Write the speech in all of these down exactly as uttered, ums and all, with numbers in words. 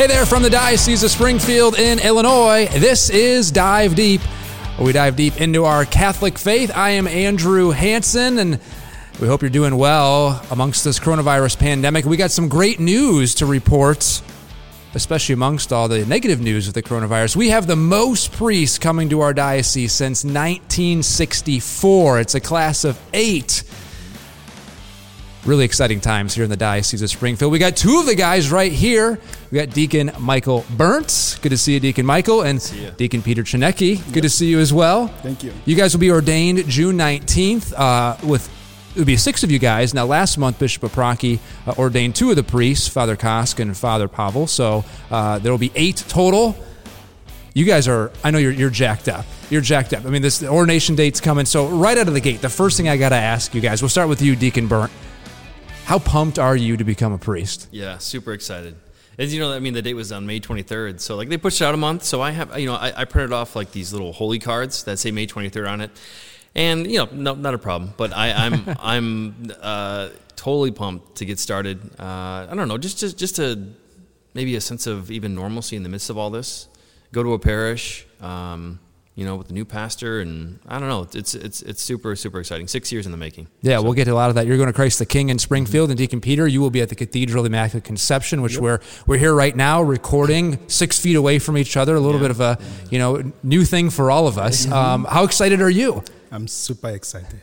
Hey there from the Diocese of Springfield in Illinois. This is Dive Deep. We dive deep into our Catholic faith. I am Andrew Hansen, and we hope you're doing well amongst this coronavirus pandemic. We got some great news to report, especially amongst all the negative news of the coronavirus. We have the most priests coming to our diocese since nineteen sixty-four. It's a class of eight. Really exciting times here in the Diocese of Springfield. We got two of the guys right here. We got Deacon Michael Bernd. Good to see you, Deacon Michael, and Deacon Peter Cinecki. Good yep. to see you as well. Thank you. You guys will be ordained June nineteenth. Uh, with it would be six of you guys. Now, last month, Bishop Paprocki uh, ordained two of the priests, Father Kosk and Father Pavel. So uh, there will be eight total. You guys are, I know you're you're jacked up. You're jacked up. I mean, this the ordination date's coming. So right out of the gate, the first thing I got to ask you guys, we'll start with you, Deacon Bernd. How pumped are you to become a priest? Yeah, super excited. As you know, I mean, the date was on May twenty-third, so like they pushed it out a month. So I have, you know, I, I printed off like these little holy cards that say May twenty-third on it, and you know, no, not a problem. But I, I'm, I'm uh, totally pumped to get started. Uh, I don't know, just, just, just a maybe a sense of even normalcy in the midst of all this. Go to a parish, um, you know, with the new pastor, and I don't know, it's it's it's super, super exciting. Six years in the making. Yeah, so. We'll get to a lot of that. You're going to Christ the King in Springfield, mm-hmm. and Deacon Peter, you will be at the Cathedral of the Immaculate Conception, which yep. we're we're here right now recording six feet away from each other, a little yeah. bit of a, you know, new thing for all of us. Mm-hmm. Um, how excited are you? I'm super excited.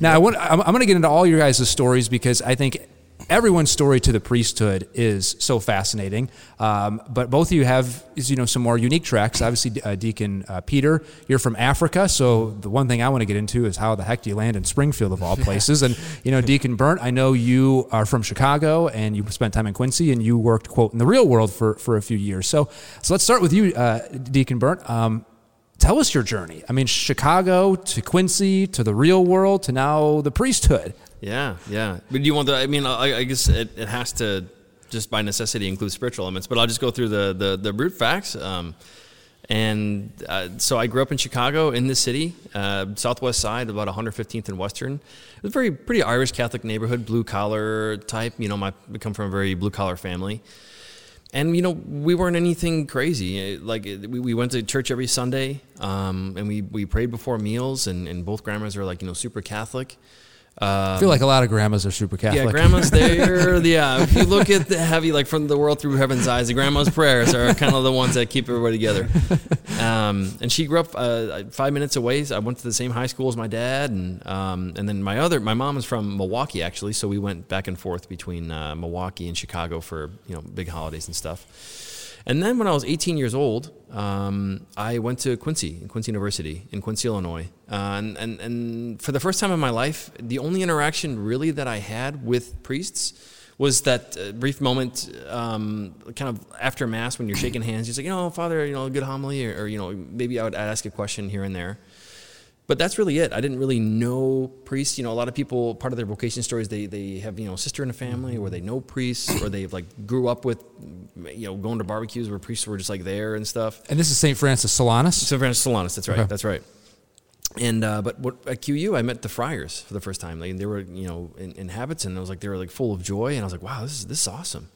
Now, yeah. I want, I'm, I'm going to get into all your guys' stories because I think everyone's story to the priesthood is so fascinating, um, but both of you have, you know, some more unique tracks. Obviously, uh, Deacon uh, Peter, you're from Africa, so the one thing I want to get into is how the heck do you land in Springfield of all places? And you know, Deacon Bernd, I know you are from Chicago, and you spent time in Quincy, and you worked, quote, in the real world for for a few years. So, so let's start with you, uh, Deacon Bernd. Um, tell us your journey. I mean, Chicago to Quincy to the real world to now the priesthood. Yeah, yeah. But do you want the, I mean, I, I guess it, it has to just by necessity include spiritual elements, but I'll just go through the, the, the root facts. Um, and uh, so I grew up in Chicago, in the city, uh, southwest side, about one hundred fifteenth and Western. It was a very, pretty Irish Catholic neighborhood, blue-collar type. You know, my, I come from a very blue-collar family. And, you know, we weren't anything crazy. Like, we, we went to church every Sunday, um, and we, we prayed before meals, and, and both grandmas were, like, you know, super Catholic. Um, I feel like a lot of grandmas are super Catholic. Yeah, grandmas, they're, yeah, if you look at the heavy, like from the world through heaven's eyes, the grandma's prayers are kind of the ones that keep everybody together. Um, and she grew up uh, five minutes away. So I went to the same high school as my dad. And um, and then my other, my mom is from Milwaukee, actually. So we went back and forth between uh, Milwaukee and Chicago for, you know, big holidays and stuff. And then when I was eighteen years old, um, I went to Quincy, Quincy University in Quincy, Illinois. Uh, and, and, and for the first time in my life, the only interaction really that I had with priests was that uh, brief moment, um, kind of after Mass when you're shaking hands, you're like, you know, Father, you know, good homily, or, or you know, maybe I would ask a question here and there. But that's really it. I didn't really know priests. You know, a lot of people, part of their vocation stories, they they have, you know, a sister in a family, or they know priests, or they've like grew up with, you know, going to barbecues where priests were just like there and stuff. And this is Saint Francis Solanus? Saint Francis Solanus, that's right, okay. that's right. And uh, but what, at Q U, I met the friars for the first time. Like, they were, you know, in, in habits, and I was like, they were like full of joy, and I was like, wow, this is this is awesome.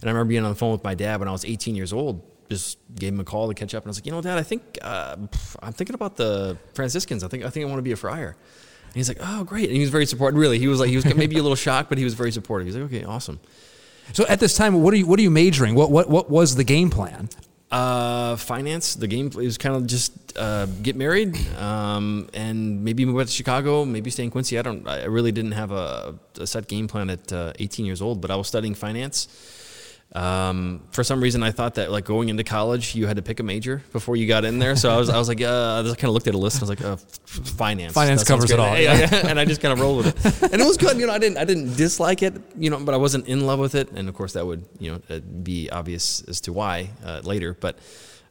And I remember being on the phone with my dad when I was eighteen years old. Just gave him a call to catch up, and I was like, you know, Dad, I think uh, I'm thinking about the Franciscans. I think I think I want to be a friar. And he's like, oh, great. And he was very supportive. Really, he was like, he was maybe a little shocked, but he was very supportive. He's like, okay, awesome. So at this time, what are you what are you majoring? What what what was the game plan? Uh, finance. The game is kind of just uh, get married, um, and maybe move out to Chicago, maybe stay in Quincy. I don't. I really didn't have a, a set game plan at uh, eighteen years old, but I was studying finance. Um, for some reason, I thought that like going into college, you had to pick a major before you got in there. So I was, I was like, uh, I just kind of looked at a list. And I was like, uh, finance, finance covers it all. Yeah. Yeah. And I just kind of rolled with it, and it was good. You know, I didn't, I didn't dislike it, you know, but I wasn't in love with it. And of course that would, you know, be obvious as to why, uh, later, but,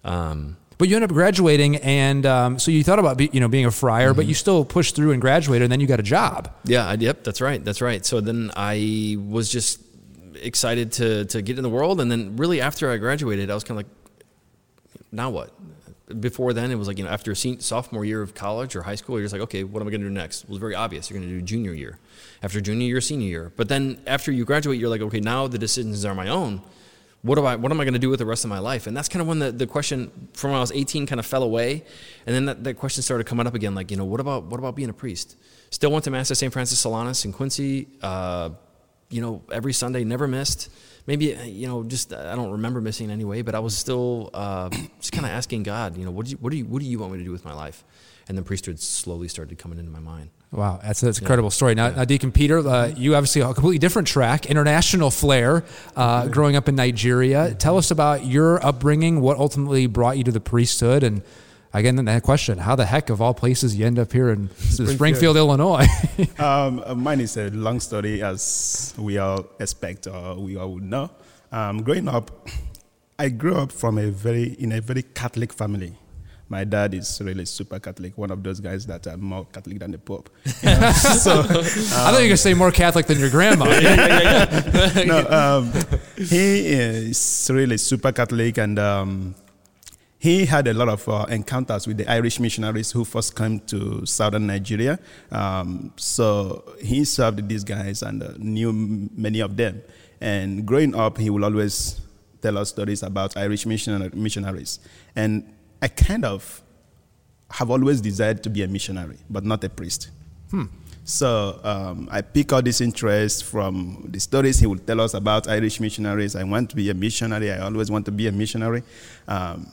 um, but you end up graduating, and um, so you thought about be, you know being a friar, mm-hmm. but you still pushed through and graduated, and then you got a job. Yeah, I, yep, that's right, that's right. So then I was just excited to to get in the world, and then really after I graduated, I was kind of like, now what? Before then, it was like, you know, after a senior, sophomore year of college or high school, you're just like, okay, what am I going to do next? It was very obvious. You're going to do junior year. After junior year, senior year. But then after you graduate, you're like, okay, now the decisions are my own. What do I? What am I going to do with the rest of my life? And that's kind of when the, the question from when I was eighteen kind of fell away, and then that, that question started coming up again. Like, you know, what about what about being a priest? Still went to Mass at Saint Francis Solanus in Quincy. Uh, you know, every Sunday, never missed. Maybe you know, just I don't remember missing anyway. But I was still uh, just kind of asking God, you know, what do you, what do you, what do you want me to do with my life? And then priesthood slowly started coming into my mind. Wow, that's that's an yeah. incredible story. Now, yeah. now Deacon Peter, uh, you obviously have a completely different track, international flair, uh, mm-hmm. growing up in Nigeria. Mm-hmm. Tell us about your upbringing, what ultimately brought you to the priesthood, and again, that question, how the heck of all places you end up here in Springfield, Springfield Illinois? um, mine is a long story, as we all expect or we all would know. Um, growing up, I grew up from a very in a very Catholic family. My dad is really super Catholic, one of those guys that are more Catholic than the Pope. You know? so, um, I thought you were going to say more Catholic than your grandma. yeah, yeah, yeah, yeah. no, um, he is really super Catholic, and um, he had a lot of uh, encounters with the Irish missionaries who first came to southern Nigeria. Um, so he served these guys and uh, knew many of them. And growing up, he will always tell us stories about Irish missionary, missionaries. And I kind of have always desired to be a missionary, but not a priest. Hmm. So um, I pick all this interest from the stories he would tell us about Irish missionaries. I want to be a missionary. I always want to be a missionary. Um,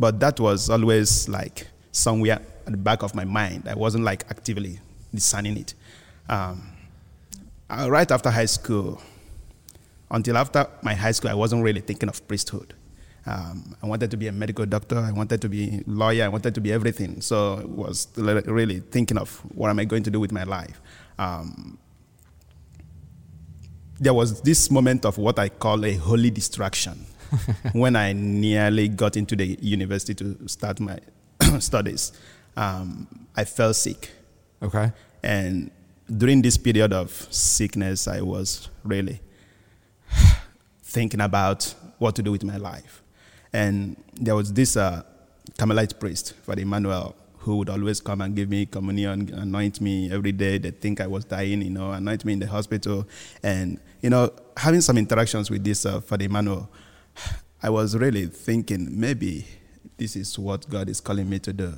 but that was always like somewhere at the back of my mind. I wasn't like actively discerning it. Um, I, right after high school, until after my high school, I wasn't really thinking of priesthood. Um, I wanted to be a medical doctor. I wanted to be a lawyer. I wanted to be everything. So I was really thinking of what am I going to do with my life. Um, there was this moment of what I call a holy distraction when I nearly got into the university to start my studies. Um, I fell sick. Okay. And during this period of sickness, I was really thinking about what to do with my life. And there was this uh, Carmelite priest, Father Emmanuel, who would always come and give me communion, anoint me every day. They think I was dying, you know, anoint me in the hospital. And, you know, having some interactions with this uh, Father Emmanuel, I was really thinking, maybe this is what God is calling me to do.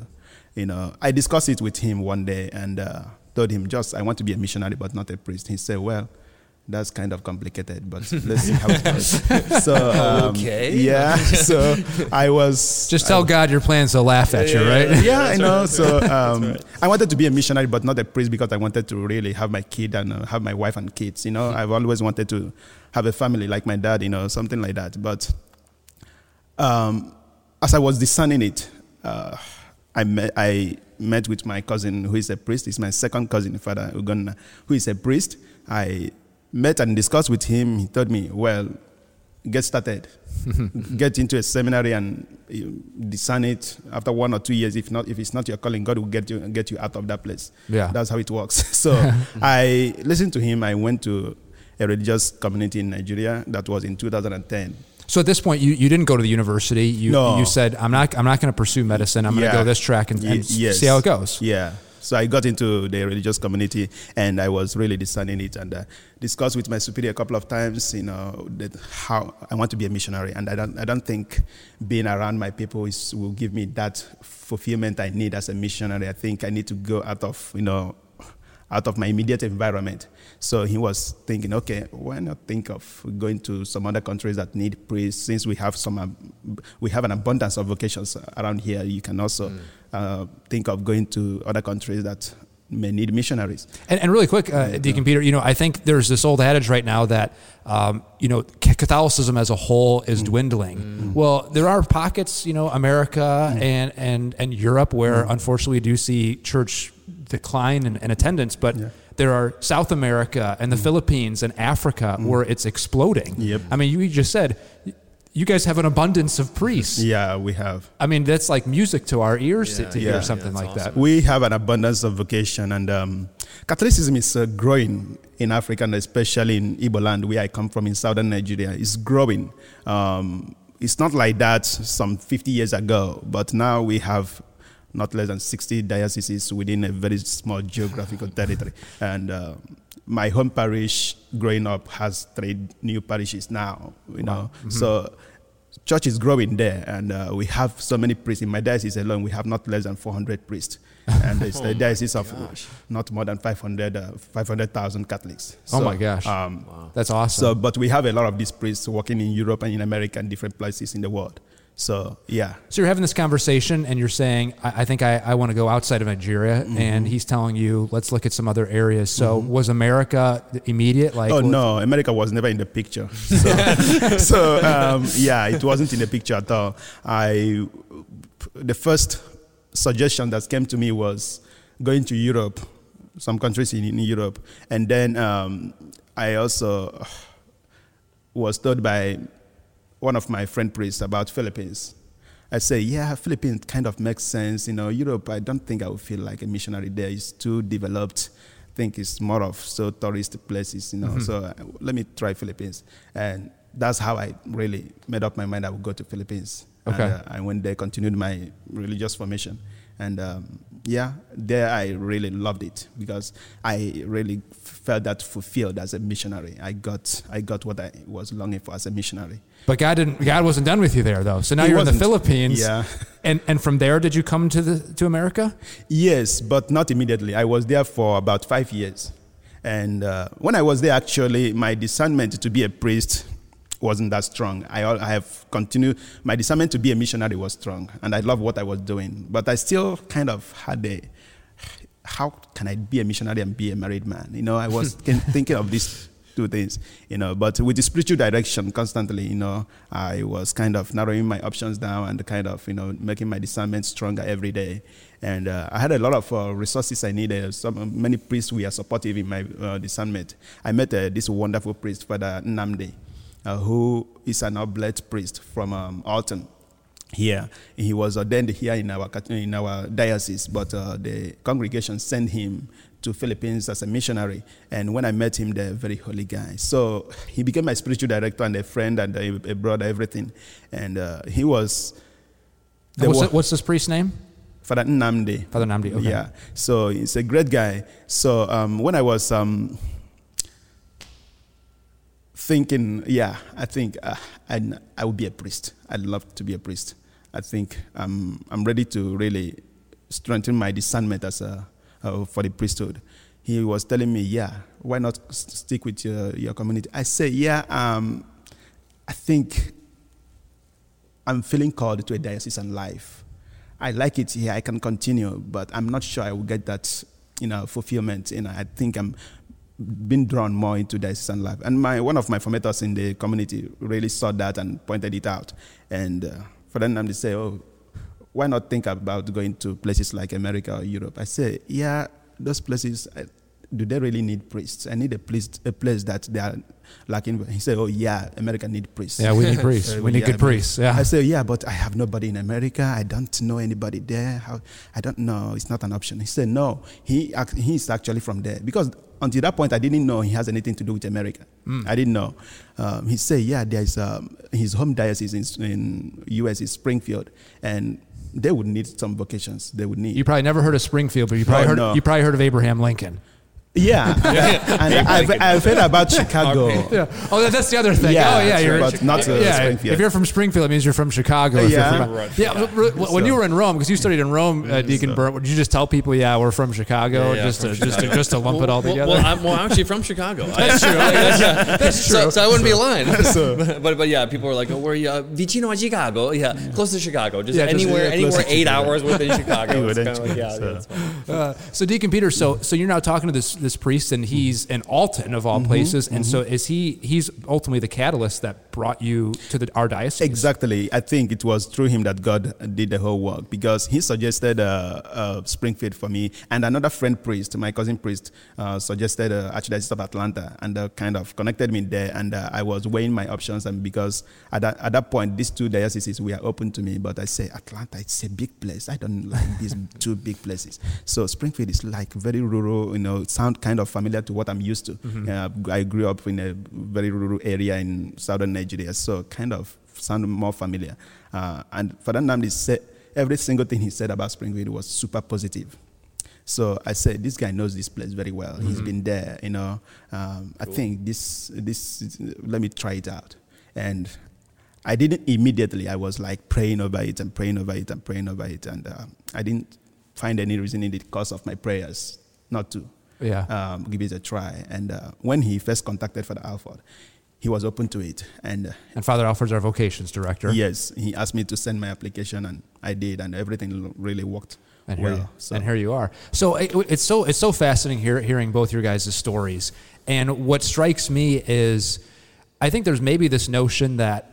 You know, I discussed it with him one day and uh, told him, just, I want to be a missionary, but not a priest. He said, well, that's kind of complicated, but let's see how it goes. So, um, okay. Yeah. So I was. Just tell I, God your plans, they'll laugh at yeah, you, right? Yeah, yeah I know. Right. So um, right. I wanted to be a missionary, but not a priest, because I wanted to really have my kid and uh, have my wife and kids. You know, mm-hmm. I've always wanted to have a family like my dad, you know, something like that. But um, as I was discerning it, uh, I met, I met with my cousin who is a priest. He's my second cousin, Father Uguna, who is a priest. I met and discussed with him. He told me, well, get started. Get into a seminary and discern it after one or two years. If not, if it's not your calling, God will get you get you out of that place. Yeah. That's how it works. So I listened to him. I went to a religious community in Nigeria. That was in two thousand ten. So at this point, you, you didn't go to the university. You no. you said, I'm not I'm not going to pursue medicine. I'm yeah. going to go this track and, and yes. see how it goes. Yeah. So I got into the religious community, and I was really discerning it, and uh, discussed with my superior a couple of times, you know, that how I want to be a missionary, and I don't, I don't think being around my people is, will give me that fulfillment I need as a missionary. I think I need to go out of, you know, out of my immediate environment. So he was thinking, okay, why not think of going to some other countries that need priests? Since we have some, um, we have an abundance of vocations around here, you can also mm. uh, think of going to other countries that may need missionaries. And, and really quick, uh, Deacon Peter, you know, I think there's this old adage right now that, um, you know, Catholicism as a whole is dwindling. Mm. Well, there are pockets, you know, America mm. and, and, and Europe where mm. unfortunately we do see church decline in, in attendance, but yeah. there are South America and the mm. Philippines and Africa mm. where it's exploding. Yep. I mean, you just said you guys have an abundance of priests. Yeah, we have. I mean, that's like music to our ears yeah, to hear yeah. something yeah, like awesome. That. We have an abundance of vocation, and um, Catholicism is uh, growing in Africa, and especially in Igboland, where I come from in southern Nigeria. It's growing. Um, it's not like that some fifty years ago, but now we have not less than sixty dioceses within a very small geographical territory. And uh, my home parish growing up has three new parishes now, you know. Wow. Mm-hmm. So church is growing there, and uh, we have so many priests. In my diocese alone, we have not less than four hundred priests. And it's oh the diocese of gosh. not more than five hundred uh, five hundred thousand Catholics. So, oh my gosh. Um, wow. That's awesome. So, but we have a lot of these priests working in Europe and in America and different places in the world. So, yeah. So you're having this conversation and you're saying, I, I think I, I want to go outside of Nigeria. Mm-hmm. And he's telling you, let's look at some other areas. So mm-hmm. was America immediate? Like, oh, no, it? America was never in the picture. So, so um, yeah, it wasn't in the picture at all. I, the first suggestion that came to me was going to Europe, some countries in, in Europe. And then um, I also was told by one of my friend priests about Philippines. I say, yeah, Philippines kind of makes sense. You know, Europe, I don't think I would feel like a missionary there. It's too developed. I think it's more of so tourist places, you know. Mm-hmm. So uh, let me try Philippines. And that's how I really made up my mind I would go to Philippines. Okay. And, uh, I went there, continued my religious formation. And um, yeah, there I really loved it because I really felt that fulfilled as a missionary. I got I got what I was longing for as a missionary. But God didn't. God wasn't done with you there, though. So now he you're wasn't. in the Philippines. Yeah. And and from there, did you come to the to America? Yes, but not immediately. I was there for about five years, and uh, when I was there, actually, my discernment to be a priest wasn't that strong. I, I have continued, my discernment to be a missionary was strong, and I loved what I was doing. But I still kind of had a, how can I be a missionary and be a married man? You know, I was thinking of these two things, you know, but with the spiritual direction constantly, you know, I was kind of narrowing my options down and kind of, you know, making my discernment stronger every day. And uh, I had a lot of uh, resources I needed. Some, many priests were supportive in my uh, discernment. I met uh, this wonderful priest, Father Nnamdi, Uh, who is an oblate priest from um, Alton here. He was ordained here in our in our diocese, but uh, the congregation sent him to Philippines as a missionary. And when I met him, they're a very holy guy. So he became my spiritual director and a friend and a, a brother, everything. And uh, he was... The what's, wa- it, what's this priest's name? Father Nnamdi. Father Nnamdi, okay. Yeah, so he's a great guy. So um, when I was... Um, Thinking, yeah, I think uh, I I would be a priest. I'd love to be a priest. I think I'm I'm ready to really strengthen my discernment as a uh, for the priesthood. He was telling me, yeah, why not stick with your, your community? I say, yeah, um, I think I'm feeling called to a diocesan life. I like it here. Yeah, I can continue, but I'm not sure I will get that, you know, fulfillment. You know, I think I'm. been drawn more into diocesan life. And my one of my formators in the community really saw that and pointed it out. And uh, for that time they say, oh, why not think about going to places like America or Europe? I say, yeah, those places, I, do they really need priests? I need a place, a place that they are lacking. He said, oh, yeah, America need priests. Yeah, we need priests. We need yeah, good priests. Yeah. I said, yeah, but I have nobody in America. I don't know anybody there. How, I don't know. It's not an option. He said, no, he he's actually from there. Because until that point, I didn't know he has anything to do with America. Mm. I didn't know. Um, he said, yeah, there's um, his home diocese in, in U S is Springfield. And they would need some vocations. They would need. You probably never heard of Springfield, but you probably, oh, heard, no. you probably heard of Abraham Lincoln. Yeah, and I've, I've heard about Chicago. Yeah. Oh, that's the other thing. Yeah, oh, yeah, you're but not uh, yeah. Springfield. If you're from Springfield, it means you're from Chicago. Yeah, from, yeah. yeah. So, when you were in Rome, because you studied in Rome, uh, Deacon so. Bernd, would you just tell people, "Yeah, we're from Chicago," yeah, yeah, just, from to, Chicago. just to just to lump well, it all well, together? Well, I'm well, actually from Chicago. That's true. That's, yeah, that's true. So, so I wouldn't be lying. So. but, but but yeah, people are like, "Oh, where are you? Vicino a Chicago? Yeah, close to Chicago. Just yeah, anywhere, just, yeah, anywhere, eight hours within Chicago." Yeah. So Deacon Peter, so so you're now talking to this. this priest, and he's in Alton of all mm-hmm, places. And mm-hmm. so is he, he's ultimately the catalyst that brought you to the, our diocese. Exactly. I think it was through him that God did the whole work, because he suggested uh, uh, Springfield for me, and another friend priest, my cousin priest, uh, suggested uh, Archdiocese of Atlanta, and uh, kind of connected me there. And uh, I was weighing my options, and because at that, at that point, these two dioceses were open to me, but I say Atlanta, it's a big place. I don't like these two big places. So Springfield is like very rural, you know, it sounds kind of familiar to what I'm used to. Mm-hmm. Uh, I grew up in a very rural area in southern Nigeria, so kind of sound more familiar. Uh, and Father Nnamdi said, every single thing he said about Springfield was super positive. So I said, this guy knows this place very well. Mm-hmm. He's been there, you know. Um, I cool. think this, this, let me try it out. And I didn't immediately. I was like praying over it and praying over it and praying over it. And uh, I didn't find any reason in the course of my prayers not to yeah. um, give it a try. And uh, when he first contacted Father Alford, he was open to it. And uh, and Father Alford's our vocations director. Yes. He asked me to send my application, and I did. And everything really worked. And here, well, so. and here you are. So it, it's so it's so fascinating here, hearing both your guys' stories. And what strikes me is, I think there's maybe this notion that,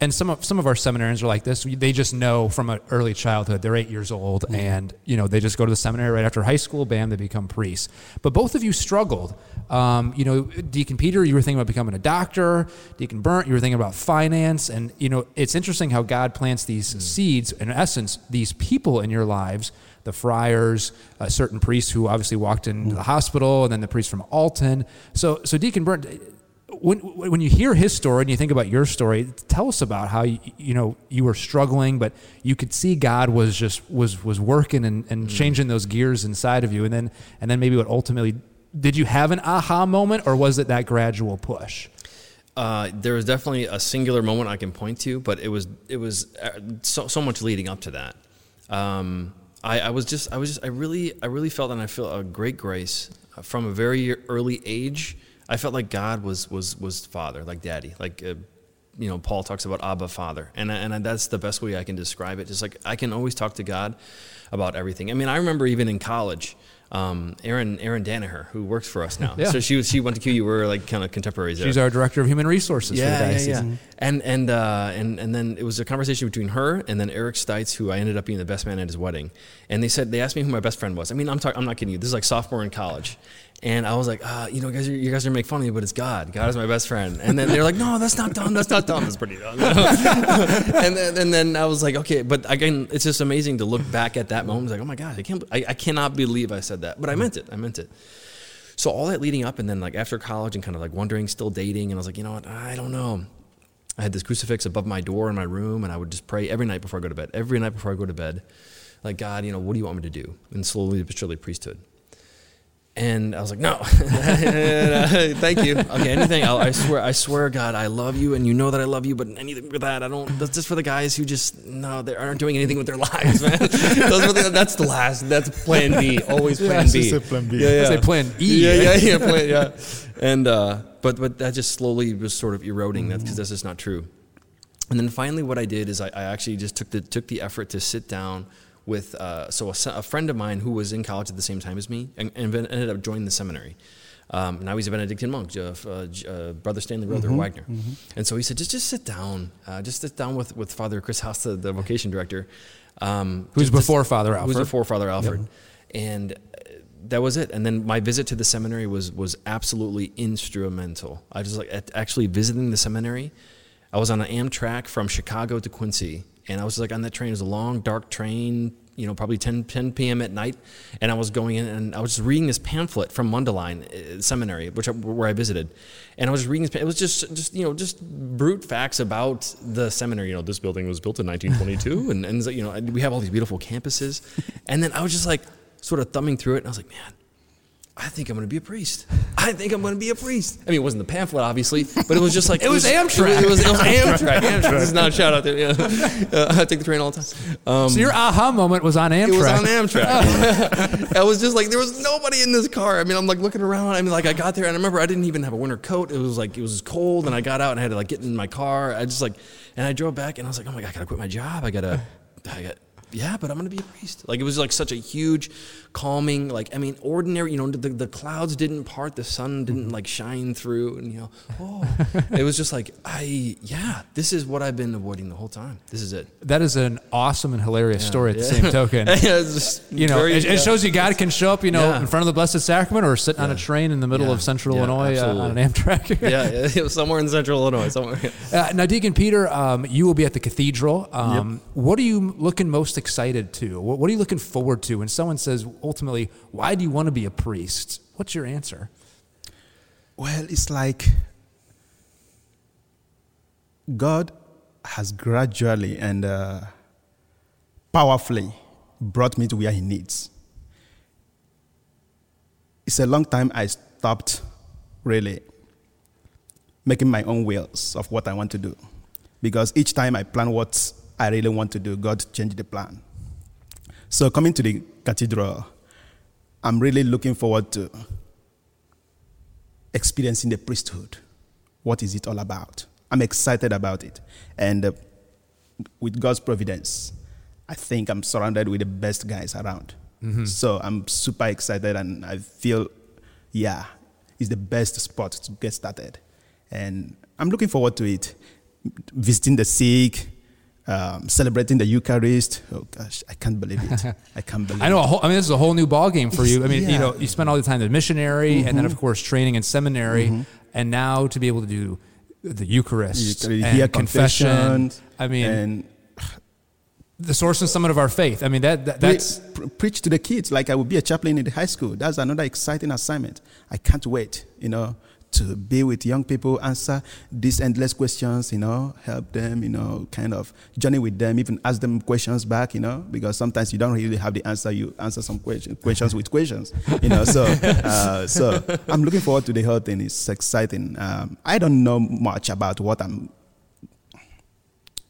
and some of some of our seminarians are like this. They just know from an early childhood. They're eight years old, mm-hmm. and you know they just go to the seminary right after high school. Bam, they become priests. But both of you struggled. Um, you know, Deacon Peter, you were thinking about becoming a doctor. Deacon Bernd, you were thinking about finance. And you know, it's interesting how God plants these mm-hmm. seeds. In essence, these people in your lives. The friars, a certain priest who obviously walked into the hospital, and then the priest from Alton. So, so Deacon Bernd, when when you hear his story and you think about your story, tell us about how you, you know you were struggling, but you could see God was just was was working and, and mm. changing those gears inside of you, and then and then maybe what ultimately did you have an aha moment, or was it that gradual push? Uh, there was definitely a singular moment I can point to, but it was it was so so much leading up to that. Um, I, I was just, I was just, I really, I really felt, and I feel a great grace from a very early age. I felt like God was, was, was Father, like Daddy, like, uh, you know, Paul talks about Abba, Father, and and that's the best way I can describe it. Just like I can always talk to God about everything. I mean, I remember even in college, um, Aaron Aaron Danaher, who works for us now. yeah. So she was, she went to Q U. We were like kind of contemporaries. She's there. Our director of human resources. Yeah, for the Diocese. yeah, yeah. And and uh, and and then it was a conversation between her and then Eric Stites, who I ended up being the best man at his wedding. And they said they asked me who my best friend was. I mean, I'm talking, I'm not kidding you. This is like sophomore in college. And I was like, uh, you know, guys, you guys are gonna make fun of me, but it's God. God is my best friend. And then they're like, no, that's not dumb. That's not dumb. That's pretty dumb. and then and then I was like, okay, but again, it's just amazing to look back at that moment. It's like, oh my gosh, I can't, I, I cannot believe I said that, but I meant it. I meant it. So all that leading up, and then like after college, and kind of like wondering, still dating, and I was like, you know what, I don't know. I had this crucifix above my door in my room, and I would just pray every night before I go to bed. Every night before I go to bed, like, God, you know, what do you want me to do? And slowly but surely, priesthood. And I was like, no, thank you. Okay, anything. I'll, I swear, I swear, God, I love you, and you know that I love you. But anything with that, I don't. That's just for the guys who just no, they aren't doing anything with their lives, man. Those the, that's the last. That's Plan B. Always Plan yeah, B. Just Plan B. Yeah, yeah. Say Plan E. Yeah, yeah, yeah. Plan, yeah. And uh, but but that just slowly was sort of eroding that, because that's just not true. And then finally, what I did is I, I actually just took the took the effort to sit down. With uh, so a, a friend of mine who was in college at the same time as me, and, and ended up joining the seminary. Um, now he's a Benedictine monk, uh, uh, Brother Stanley Rother mm-hmm, Wagner, mm-hmm. And so he said, just just sit down, uh, just sit down with, with Father Chris House, the, the vocation director, um, who's just, before just, Father Alford, who's before Father Alford, yep. And that was it. And then my visit to the seminary was was absolutely instrumental. I just like at actually visiting the seminary. I was on an Amtrak from Chicago to Quincy. And I was like on that train. It was a long, dark train, you know, probably ten p.m. at night. And I was going in, and I was just reading this pamphlet from Mundelein Seminary, which I, where I visited. And I was reading this. It was just, just you know, just brute facts about the seminary. You know, this building was built in nineteen twenty-two, and and you know, we have all these beautiful campuses. And then I was just like, sort of thumbing through it, and I was like, man. I think I'm going to be a priest. I think I'm going to be a priest. I mean, it wasn't the pamphlet, obviously, but it was just like... it, was it was Amtrak. It was, it was Amtrak. Amtrak. Amtrak. This is not a shout-out there. Yeah. Uh, I take the train all the time. Um, so your aha moment was on Amtrak. It was on Amtrak. I was just like, there was nobody in this car. I mean, I'm like looking around. I mean, like I got there, and I remember I didn't even have a winter coat. It was like, it was cold, and I got out, and I had to like get in my car. I just like... And I drove back, and I was like, oh my God, I got to quit my job. I got to... I got... yeah, but I'm going to be a priest. Like, it was like such a huge calming, like, I mean, ordinary, you know, the, the clouds didn't part, the sun didn't like shine through, and you know, oh, it was just like, I, yeah, this is what I've been avoiding the whole time. This is it. That is an awesome and hilarious yeah, story at yeah. the same token. yeah, just you know, very, it, it yeah. shows you God can show up, you know, yeah. in front of the Blessed Sacrament, or sitting yeah. on a train in the middle yeah. of central yeah, Illinois uh, on an Amtrak. yeah, it was somewhere in central Illinois, somewhere. uh, now, Deacon Peter, um, you will be at the cathedral. Um, yep. What are you looking most excited to? What are you looking forward to when someone says, ultimately, why do you want to be a priest? What's your answer? Well, it's like God has gradually and uh, powerfully brought me to where he needs. it's a long time I stopped really making my own wills of what I want to do. Because each time I plan what I really want to do, God changed the plan. So coming to the cathedral, I'm really looking forward to experiencing the priesthood. What is it all about? I'm excited about it. And uh, with God's providence, I think I'm surrounded with the best guys around. Mm-hmm. So I'm super excited, and I feel, yeah, it's the best spot to get started. And I'm looking forward to it. Visiting the sick, um, celebrating the Eucharist. Oh gosh, I can't believe it. I can't believe it. I know. A whole, I mean, this is a whole new ballgame for you. I mean, yeah. you know, you spent all the time as missionary, mm-hmm. and then of course training in seminary, mm-hmm. and now to be able to do the Eucharist, Eucharist and yeah, confession. I mean, and the source and summit of our faith. I mean, that, that that's pre- preach to the kids. Like I will be a chaplain in the high school. That's another exciting assignment. I can't wait. You know. To be with young people, answer these endless questions, you know, help them, you know, kind of journey with them, even ask them questions back, you know, because sometimes you don't really have the answer. You answer some questions, questions with questions, you know. So, uh, so I'm looking forward to the whole thing. It's exciting. Um, I don't know much about what I'm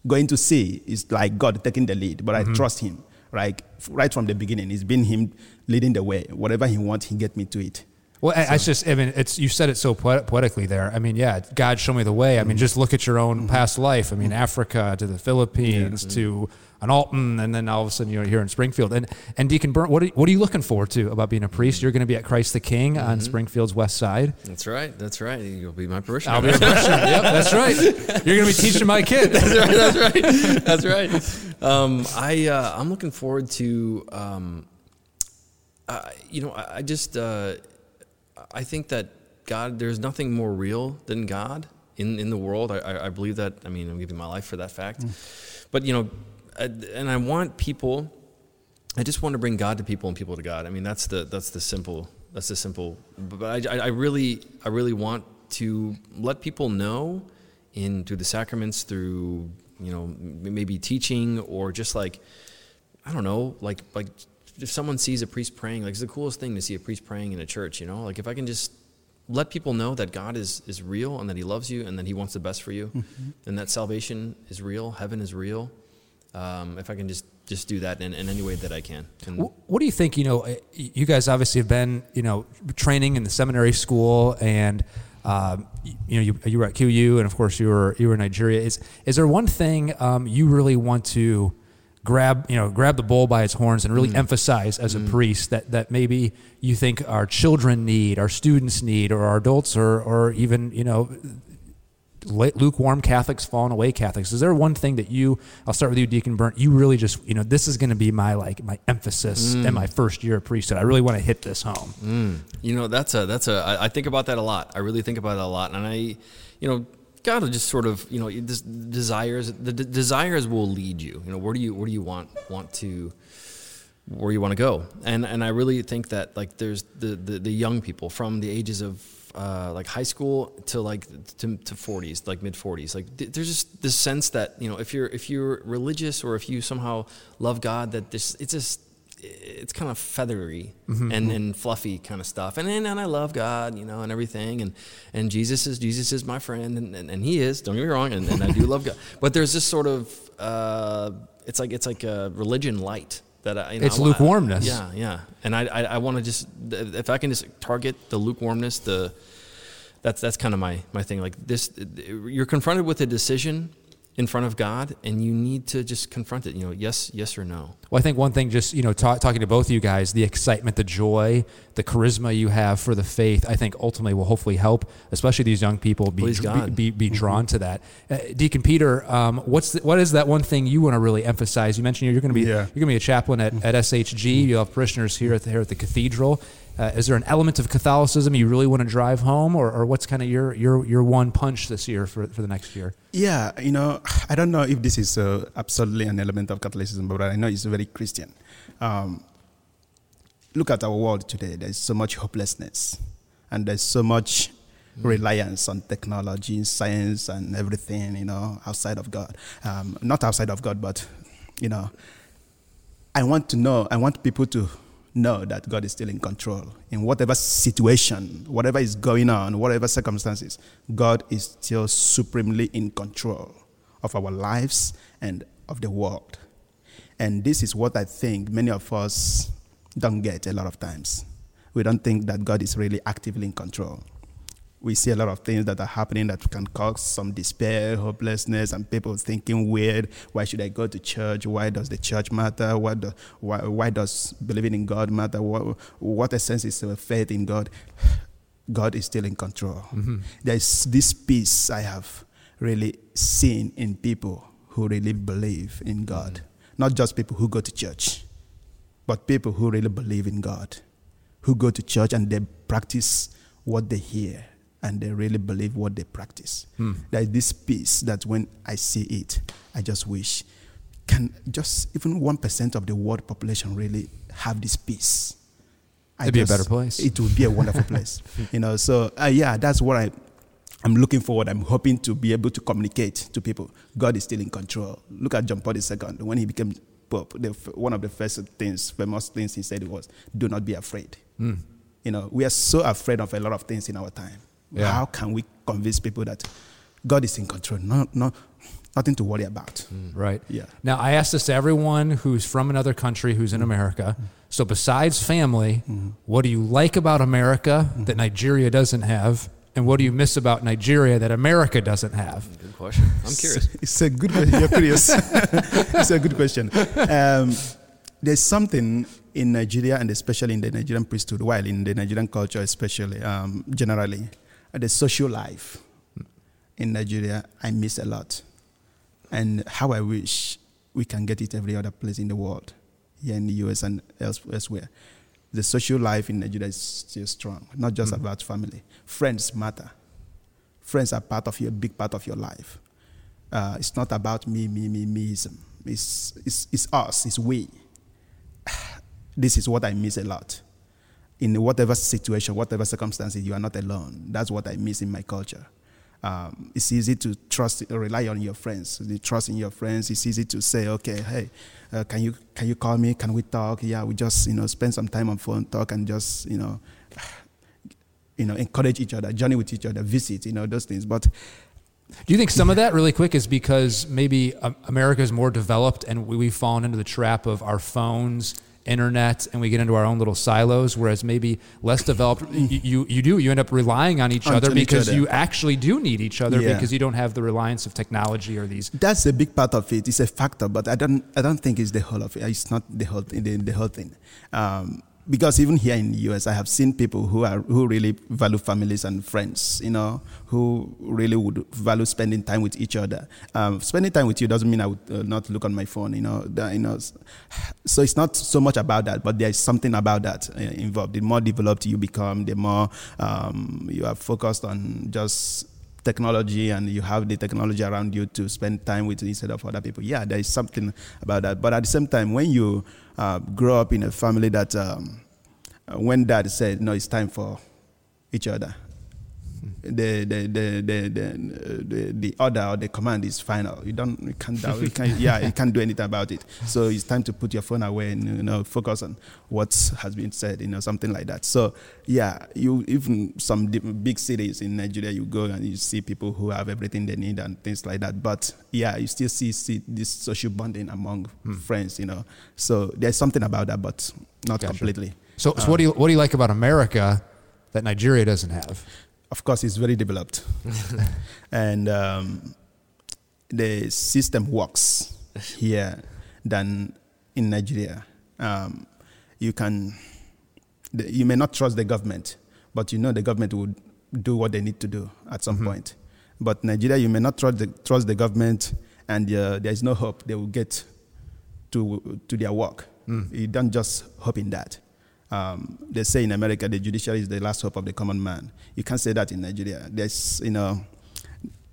going to see. It's like God taking the lead, but mm-hmm. I trust Him. Like right from the beginning, it's been Him leading the way. Whatever He wants, He get me to it. Well, so. I just, I mean, it's, you said it so poet- poetically there. I mean, yeah, God show me the way. I mm-hmm. mean, just look at your own mm-hmm. past life. I mean, mm-hmm. Africa to the Philippines, yeah, to an Alton, and then all of a sudden you're here in Springfield. And and Deacon Bernd, what are, what are you looking forward to about being a priest? You're going to be at Christ the King mm-hmm. on Springfield's west side. That's right. That's right. You'll be my parishioner. I'll be your parishioner. Yep, that's right. You're going to be teaching my kid. That's right. That's right. That's right. Um, I, uh, I'm looking forward to, um, uh, you know, I, I just... Uh, I think that God, there's nothing more real than God in, in the world. I, I believe that. I mean, I'm giving my life for that fact. Mm. But, you know, I, and I want people, I just want to bring God to people and people to God. I mean, that's the that's the simple, that's the simple. But I, I really I really want to let people know in through the sacraments, through, you know, maybe teaching or just like, I don't know, like like. If someone sees a priest praying, like it's the coolest thing to see a priest praying in a church, you know, like if I can just let people know that God is, is real and that He loves you and that He wants the best for you mm-hmm. and that salvation is real, heaven is real. Um, if I can just, just do that in, in any way that I can. And what do you think, you know, you guys obviously have been, you know, training in the seminary school and, um, you know, you, you were at Q U and of course you were, you were in Nigeria. Is, is there one thing, um, you really want to grab, you know, grab the bull by its horns and really mm. emphasize as mm. a priest that, that maybe you think our children need, our students need, or our adults, or, or even, you know, lukewarm Catholics, fallen away Catholics. Is there one thing that you, I'll start with you, Deacon Bernd, you really just, you know, this is going to be my, like my emphasis mm. in my first year of priesthood. I really want to hit this home. Mm. You know, that's a, that's a, I, I think about that a lot. I really think about it a lot. And I, you know, God will just sort of, you know, desires, the d- desires will lead you. You know, where do you, where do you want, want to, where you want to go? And and I really think that like there's the, the, the young people from the ages of uh, like high school to like to, to forties, like mid forties. Like th- there's just this sense that, you know, if you're if you're religious or if you somehow love God, that this it's just it's kind of feathery mm-hmm. and, and fluffy kind of stuff. And, and and I love God, you know, and everything. And, and Jesus is, Jesus is my friend and, and, and He is, don't get me wrong. And, and I do love God, but there's this sort of, uh, it's like, it's like a religion light that I, you know, it's I, lukewarmness. I, yeah. Yeah. And I, I, I want to just, if I can just target the lukewarmness, the, that's, that's kind of my, my thing. Like this, you're confronted with a decision in front of God, and you need to just confront it, you know, yes, yes or no. Well, I think one thing just, you know, ta- talking to both of you guys, the excitement, the joy, the charisma you have for the faith, I think ultimately will hopefully help, especially these young people, be be, be, be drawn mm-hmm. to that. Uh, Deacon Peter, um, what's the, what is that one thing you want to really emphasize? You mentioned you're going to be yeah. you're going to be a chaplain at, mm-hmm. at S H G. You have parishioners here at the, here at the cathedral. Uh, is there an element of Catholicism you really want to drive home, or, or what's kind of your, your your one punch this year for for the next year? Yeah, you know, I don't know if this is uh, absolutely an element of Catholicism, but I know it's very Christian. Um, look at our world today. There's so much hopelessness, and there's so much mm. reliance on technology, science, and everything, you know, outside of God. Um, not outside of God, but, you know, I want to know, I want people to know that God is still in control. In whatever situation, whatever is going on, whatever circumstances, God is still supremely in control of our lives and of the world. And this is what I think many of us don't get a lot of times. We don't think that God is really actively in control. We see a lot of things that are happening that can cause some despair, hopelessness, and people thinking weird. Why should I go to church? Why does the church matter? Why, do, why, why does believing in God matter? What, what essence is faith in God? God is still in control. Mm-hmm. There's this peace I have really seen in people who really believe in God. Mm-hmm. Not just people who go to church, but people who really believe in God, who go to church and they practice what they hear. And they really believe what they practice. Hmm. There is this peace that when I see it, I just wish, can just even one percent of the world population really have this peace? I It'd just, be a better place. It would be a wonderful place. You know, so uh, yeah, that's what I, I'm looking forward. I'm hoping to be able to communicate to people. God is still in control. Look at John Paul the Second. When he became Pope, the, one of the first things, famous things he said was, do not be afraid. Hmm. You know, we are so afraid of a lot of things in our time. Yeah. How can we convince people that God is in control? No, no, nothing to worry about. Mm, right. Yeah. Now, I ask this to everyone who's from another country who's in mm-hmm. America. So besides family, mm-hmm. what do you like about America mm-hmm. that Nigeria doesn't have? And what do you miss about Nigeria that America doesn't have? Good question. I'm curious. It's, it's a good question. You're curious. It's a good question. Um, there's something in Nigeria, and especially in the Nigerian priesthood, while in the Nigerian culture especially, um, generally, the social life in Nigeria, I miss a lot. And how I wish we can get it every other place in the world, here in the U S and elsewhere. The social life in Nigeria is still strong, not just mm-hmm. about family. Friends matter. Friends are part of your big part of your life. Uh, it's not about me, me, me, meism. It's, it's, it's us, it's we. This is what I miss a lot. In whatever situation, whatever circumstances, you are not alone. That's what I miss in my culture. Um, it's easy to trust, rely on your friends. You trust in your friends. It's easy to say, okay, hey, uh, can you can you call me? Can we talk? Yeah, we just you know spend some time on phone, talk, and just you know, you know, encourage each other, journey with each other, visit, you know, those things. But do you think some of that, really quick, is because maybe America is more developed, and we've fallen into the trap of our phones, internet, and we get into our own little silos, whereas maybe less developed, you you, you do, you end up relying on each on other because each other. You actually do need each other yeah. because you don't have the reliance of technology or these. That's a big part of it. It's a factor, but I don't I don't think it's the whole of it. It's not the whole thing, the, the whole thing. Um, because even here in the U S, I have seen people who are who really value families and friends, you know, who really would value spending time with each other. Um, spending time with you doesn't mean I would uh, not look on my phone, you know, the, you know. So it's not so much about that, but there is something about that uh, involved. The more developed you become, the more um, you are focused on just technology, and you have the technology around you to spend time with instead of other people. Yeah, there is something about that. But at the same time, when you uh, grow up in a family that, um, when dad said, no, it's time for each other, the the the the the, the, the order or the command is final. You don't you can't you can't yeah you can't do anything about it. So it's time to put your phone away and you know focus on what has been said. You know something like that. So yeah, you even some big cities in Nigeria, you go and you see people who have everything they need and things like that. But yeah, you still see, see this social bonding among hmm. friends. You know, so there's something about that, but not gotcha. completely. So, um, so what do you what do you like about America that Nigeria doesn't have? Of course, it's very developed, and um, the system works here than in Nigeria. Um, you can, the, you may not trust the government, but you know the government would do what they need to do at some mm-hmm. point. But Nigeria, you may not trust the, trust the government, and uh, there is no hope they will get to to their work. Mm. You don't just hope in that. Um, they say in America, the judiciary is the last hope of the common man. You can't say that in Nigeria. There's, you know,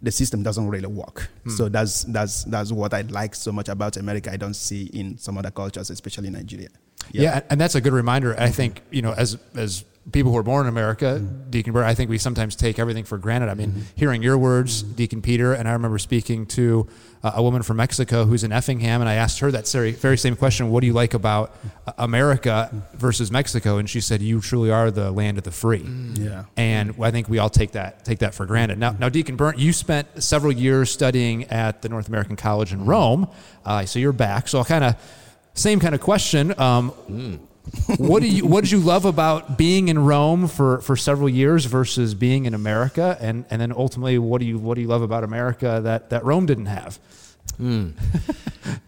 the system doesn't really work. Mm. So that's that's that's what I like so much about America. I don't see in some other cultures, especially Nigeria. Yeah, yeah, and that's a good reminder. I think, you know, as as people who are born in America, mm-hmm. Deacon Bernd, I think we sometimes take everything for granted. I mean, mm-hmm. hearing your words, mm-hmm. Deacon Peter, and I remember speaking to uh, a woman from Mexico who's in Effingham, and I asked her that very, very same question, what do you like about uh, America mm-hmm. versus Mexico? And she said, you truly are the land of the free. Mm-hmm. Yeah. And I think we all take that take that for granted. Now, mm-hmm. now Deacon Bernd, you spent several years studying at the North American College in mm-hmm. Rome, uh, so you're back. So I'll kind of, same kind of question. Um, mm. what do you what did you love about being in Rome for, for several years versus being in America, and and then ultimately what do you what do you love about America that, that Rome didn't have? Mm.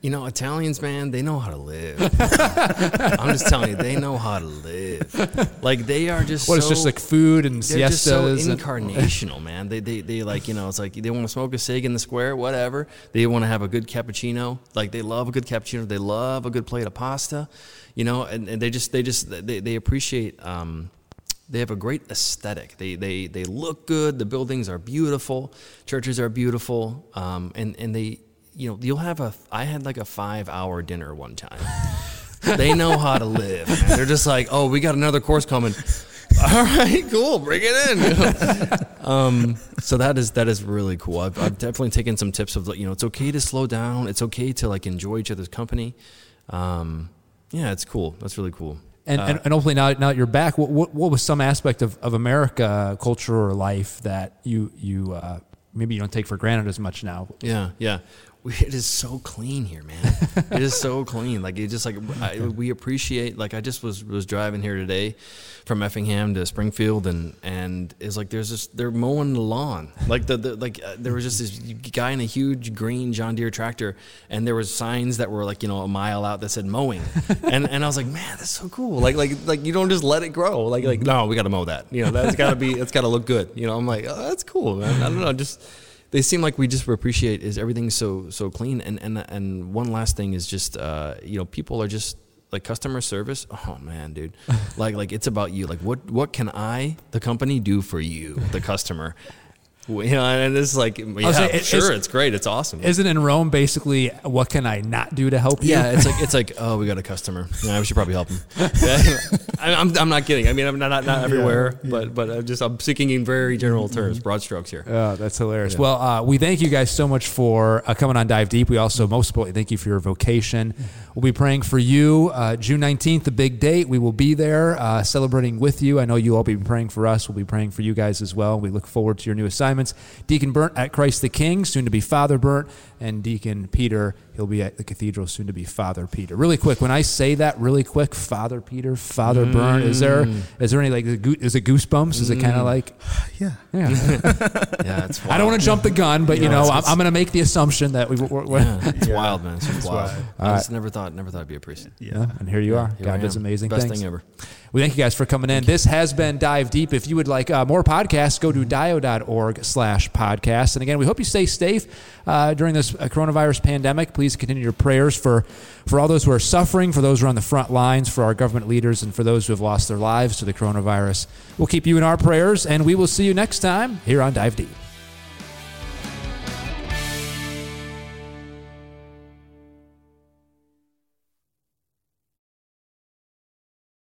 You know, Italians, man, they know how to live. I'm just telling you, they know how to live. Like they are just what so, it's just like food and siestas. They're just so incarnational, man. They they they like, you know, it's like they want to smoke a cig in the square, whatever. They want to have a good cappuccino. Like they love a good cappuccino. They love a good plate of pasta. You know, and, and they just they just they, they appreciate. Um, they have a great aesthetic. They they they look good. The buildings are beautiful. Churches are beautiful. Um, and and they. You know, you'll have a, I had like a five hour dinner one time. They know how to live. Man. They're just like, oh, we got another course coming. All right, cool. Bring it in. um, so that is, that is really cool. I've, I've definitely taken some tips of, you know, it's okay to slow down. It's okay to like enjoy each other's company. Um, yeah, it's cool. That's really cool. And, uh, and, and hopefully now, now that you're back, what, what, what was some aspect of, of America culture or life that you, you, uh, maybe you don't take for granted as much now? Yeah. Yeah. It is so clean here, man. It is so clean. Like it just like I, we appreciate. Like I just was, was driving here today, from Effingham to Springfield, and and it's like there's this they're mowing the lawn. Like the, the like uh, there was just this guy in a huge green John Deere tractor, and there was signs that were like you know a mile out that said mowing, and and I was like, man, that's so cool. Like like like you don't just let it grow. Like like no, we got to mow that. You know that's gotta be that's gotta look good. You know I'm like oh, that's cool, man. I don't know just. They seem like we just appreciate is everything so so clean. And and and one last thing is just uh, you know people are just like customer service. Oh man, dude, like like it's about you. Like what what can I the company do for you, the customer? You know, and it's like, yeah, saying, it, sure, it's, it's great, it's awesome. Isn't in Rome basically what can I not do to help you? Yeah, it's like it's like oh, we got a customer. Yeah, we should probably help him. Yeah, I'm I'm not kidding. I mean, I'm not not, not everywhere, yeah, but yeah. but I'm just I'm speaking in very general terms, broad strokes here. Oh, that's hilarious. Yeah. Well, uh, we thank you guys so much for uh, coming on Dive Deep. We also most importantly thank you for your vocation. We'll be praying for you uh, June nineteenth, the big date. We will be there uh, celebrating with you. I know you all be praying for us. We'll be praying for you guys as well. We look forward to your new assignment. Deacon Bernd at Christ the King, soon to be Father Bernd, and Deacon Peter, he'll be at the Cathedral, soon to be Father Peter. Really quick, when I say that really quick, Father Peter, Father mm. Bernd, is there is there any like, is it goosebumps? Is it kind of like, yeah. Yeah, yeah it's wild. I don't want to jump the gun, but yeah, you know, it's, I'm, I'm going to make the assumption that we were. Yeah, it's yeah. wild, man. It's, it's wild. wild. I just right. never thought, never thought I'd be a priest. Yeah. yeah. And here you are. Here God does amazing Best things. Best thing ever. We well, thank you guys for coming in. Thank this you. Has been Dive Deep. If you would like uh, more podcasts, go to dio.org slash podcast. And again, we hope you stay safe uh, during this uh, coronavirus pandemic. Please continue your prayers for, for all those who are suffering, for those who are on the front lines, for our government leaders, and for those who have lost their lives to the coronavirus. We'll keep you in our prayers, and we will see you next time here on Dive Deep.